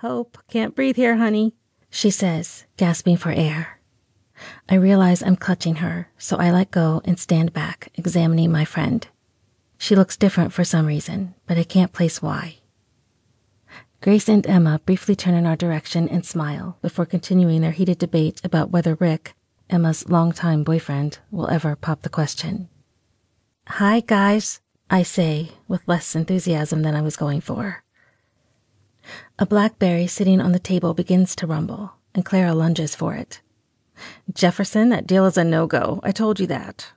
Hope, can't breathe here, honey, she says, gasping for air. I realize I'm clutching her, so I let go and stand back, examining my friend. She looks different for some reason, but I can't place why. Grace and Emma briefly turn in our direction and smile before continuing their heated debate about whether Rick, Emma's longtime boyfriend, will ever pop the question. "Hi, guys," I say, with less enthusiasm than I was going for. A blackberry sitting on the table begins to rumble, and Clara lunges for it. "Jefferson, that deal is a no-go. I told you that."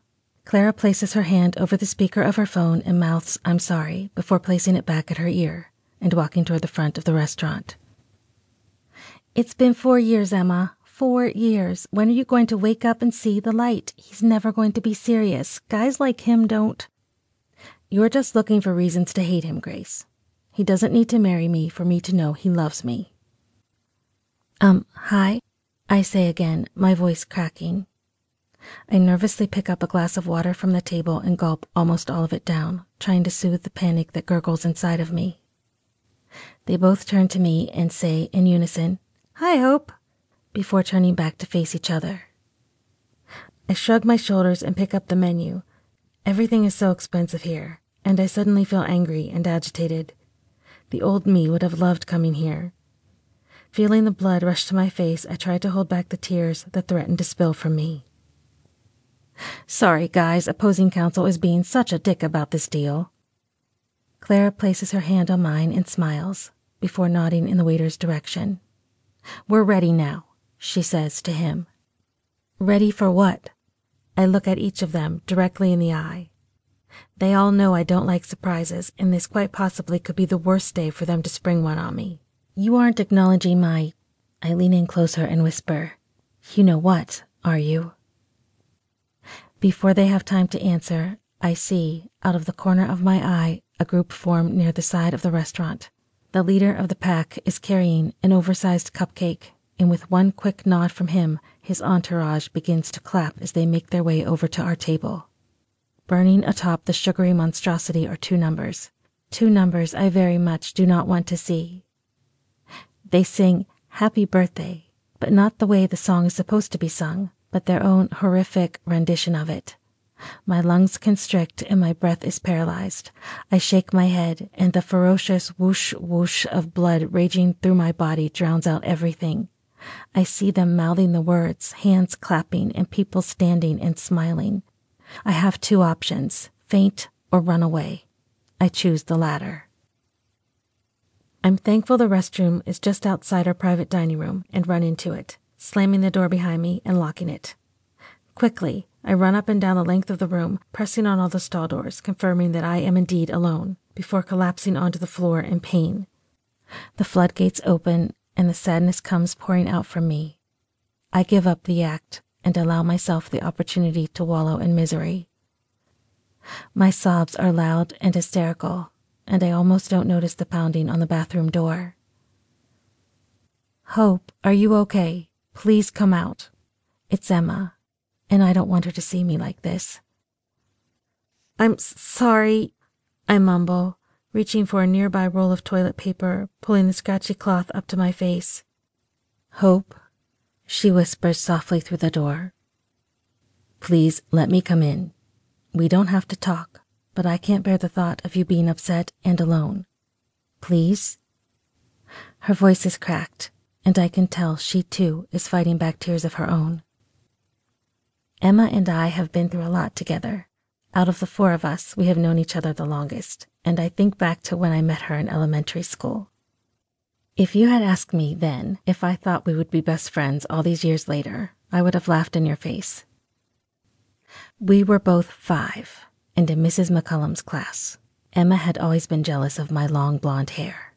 Clara places her hand over the speaker of her phone and mouths, "I'm sorry," before placing it back at her ear and walking toward the front of the restaurant. "It's been 4 years, Emma. 4 years. When are you going to wake up and see the light? He's never going to be serious. Guys like him don't." "You're just looking for reasons to hate him, Grace. He doesn't need to marry me for me to know he loves me." Hi? I say again, my voice cracking. I nervously pick up a glass of water from the table and gulp almost all of it down, trying to soothe the panic that gurgles inside of me. They both turn to me and say in unison, "Hi, Hope," before turning back to face each other. I shrug my shoulders and pick up the menu. Everything is so expensive here, and I suddenly feel angry and agitated. The old me would have loved coming here. Feeling the blood rush to my face, I try to hold back the tears that threaten to spill from me. "Sorry, guys, opposing counsel is being such a dick about this deal." Clara places her hand on mine and smiles, before nodding in the waiter's direction. "We're ready now," she says to him. Ready for what? I look at each of them directly in the eye. They all know I don't like surprises, and this quite possibly could be the worst day for them to spring one on me. "You aren't acknowledging my—" I lean in closer and whisper, "You know what, are you?" Before they have time to answer, I see, out of the corner of my eye, a group form near the side of the restaurant. The leader of the pack is carrying an oversized cupcake, and with one quick nod from him, his entourage begins to clap as they make their way over to our table. Burning atop the sugary monstrosity are two numbers I very much do not want to see. They sing "Happy Birthday," but not the way the song is supposed to be sung, but their own horrific rendition of it. My lungs constrict and my breath is paralyzed. I shake my head, and the ferocious whoosh whoosh of blood raging through my body drowns out everything. I see them mouthing the words, hands clapping, and people standing and smiling. I have two options: faint or run away. I choose the latter. I'm thankful the restroom is just outside our private dining room and run into it, slamming the door behind me and locking it. Quickly, I run up and down the length of the room, pressing on all the stall doors, confirming that I am indeed alone, before collapsing onto the floor in pain. The floodgates open, and the sadness comes pouring out from me. I give up the act and allow myself the opportunity to wallow in misery. My sobs are loud and hysterical, and I almost don't notice the pounding on the bathroom door. "Hope, are you okay? Please come out." It's Emma, and I don't want her to see me like this. "I'm sorry," I mumble, reaching for a nearby roll of toilet paper, pulling the scratchy cloth up to my face. "Hope," she whispers softly through the door, "please let me come in. We don't have to talk, but I can't bear the thought of you being upset and alone. Please?" Her voice is cracked, and I can tell she, too, is fighting back tears of her own. Emma and I have been through a lot together. Out of the four of us, we have known each other the longest, and I think back to when I met her in elementary school. If you had asked me then if I thought we would be best friends all these years later, I would have laughed in your face. We were both 5, and in Mrs. McCollum's class. Emma had always been jealous of my long blonde hair,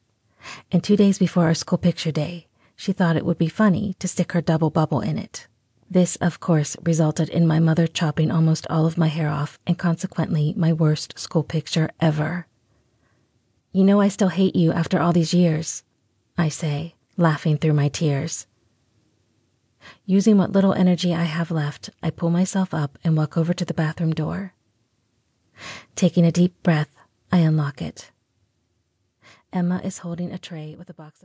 and 2 days before our school picture day, she thought it would be funny to stick her double bubble in it. This, of course, resulted in my mother chopping almost all of my hair off, and consequently my worst school picture ever. "You know I still hate you after all these years," I say, laughing through my tears. Using what little energy I have left, I pull myself up and walk over to the bathroom door. Taking a deep breath, I unlock it. Emma is holding a tray with a box of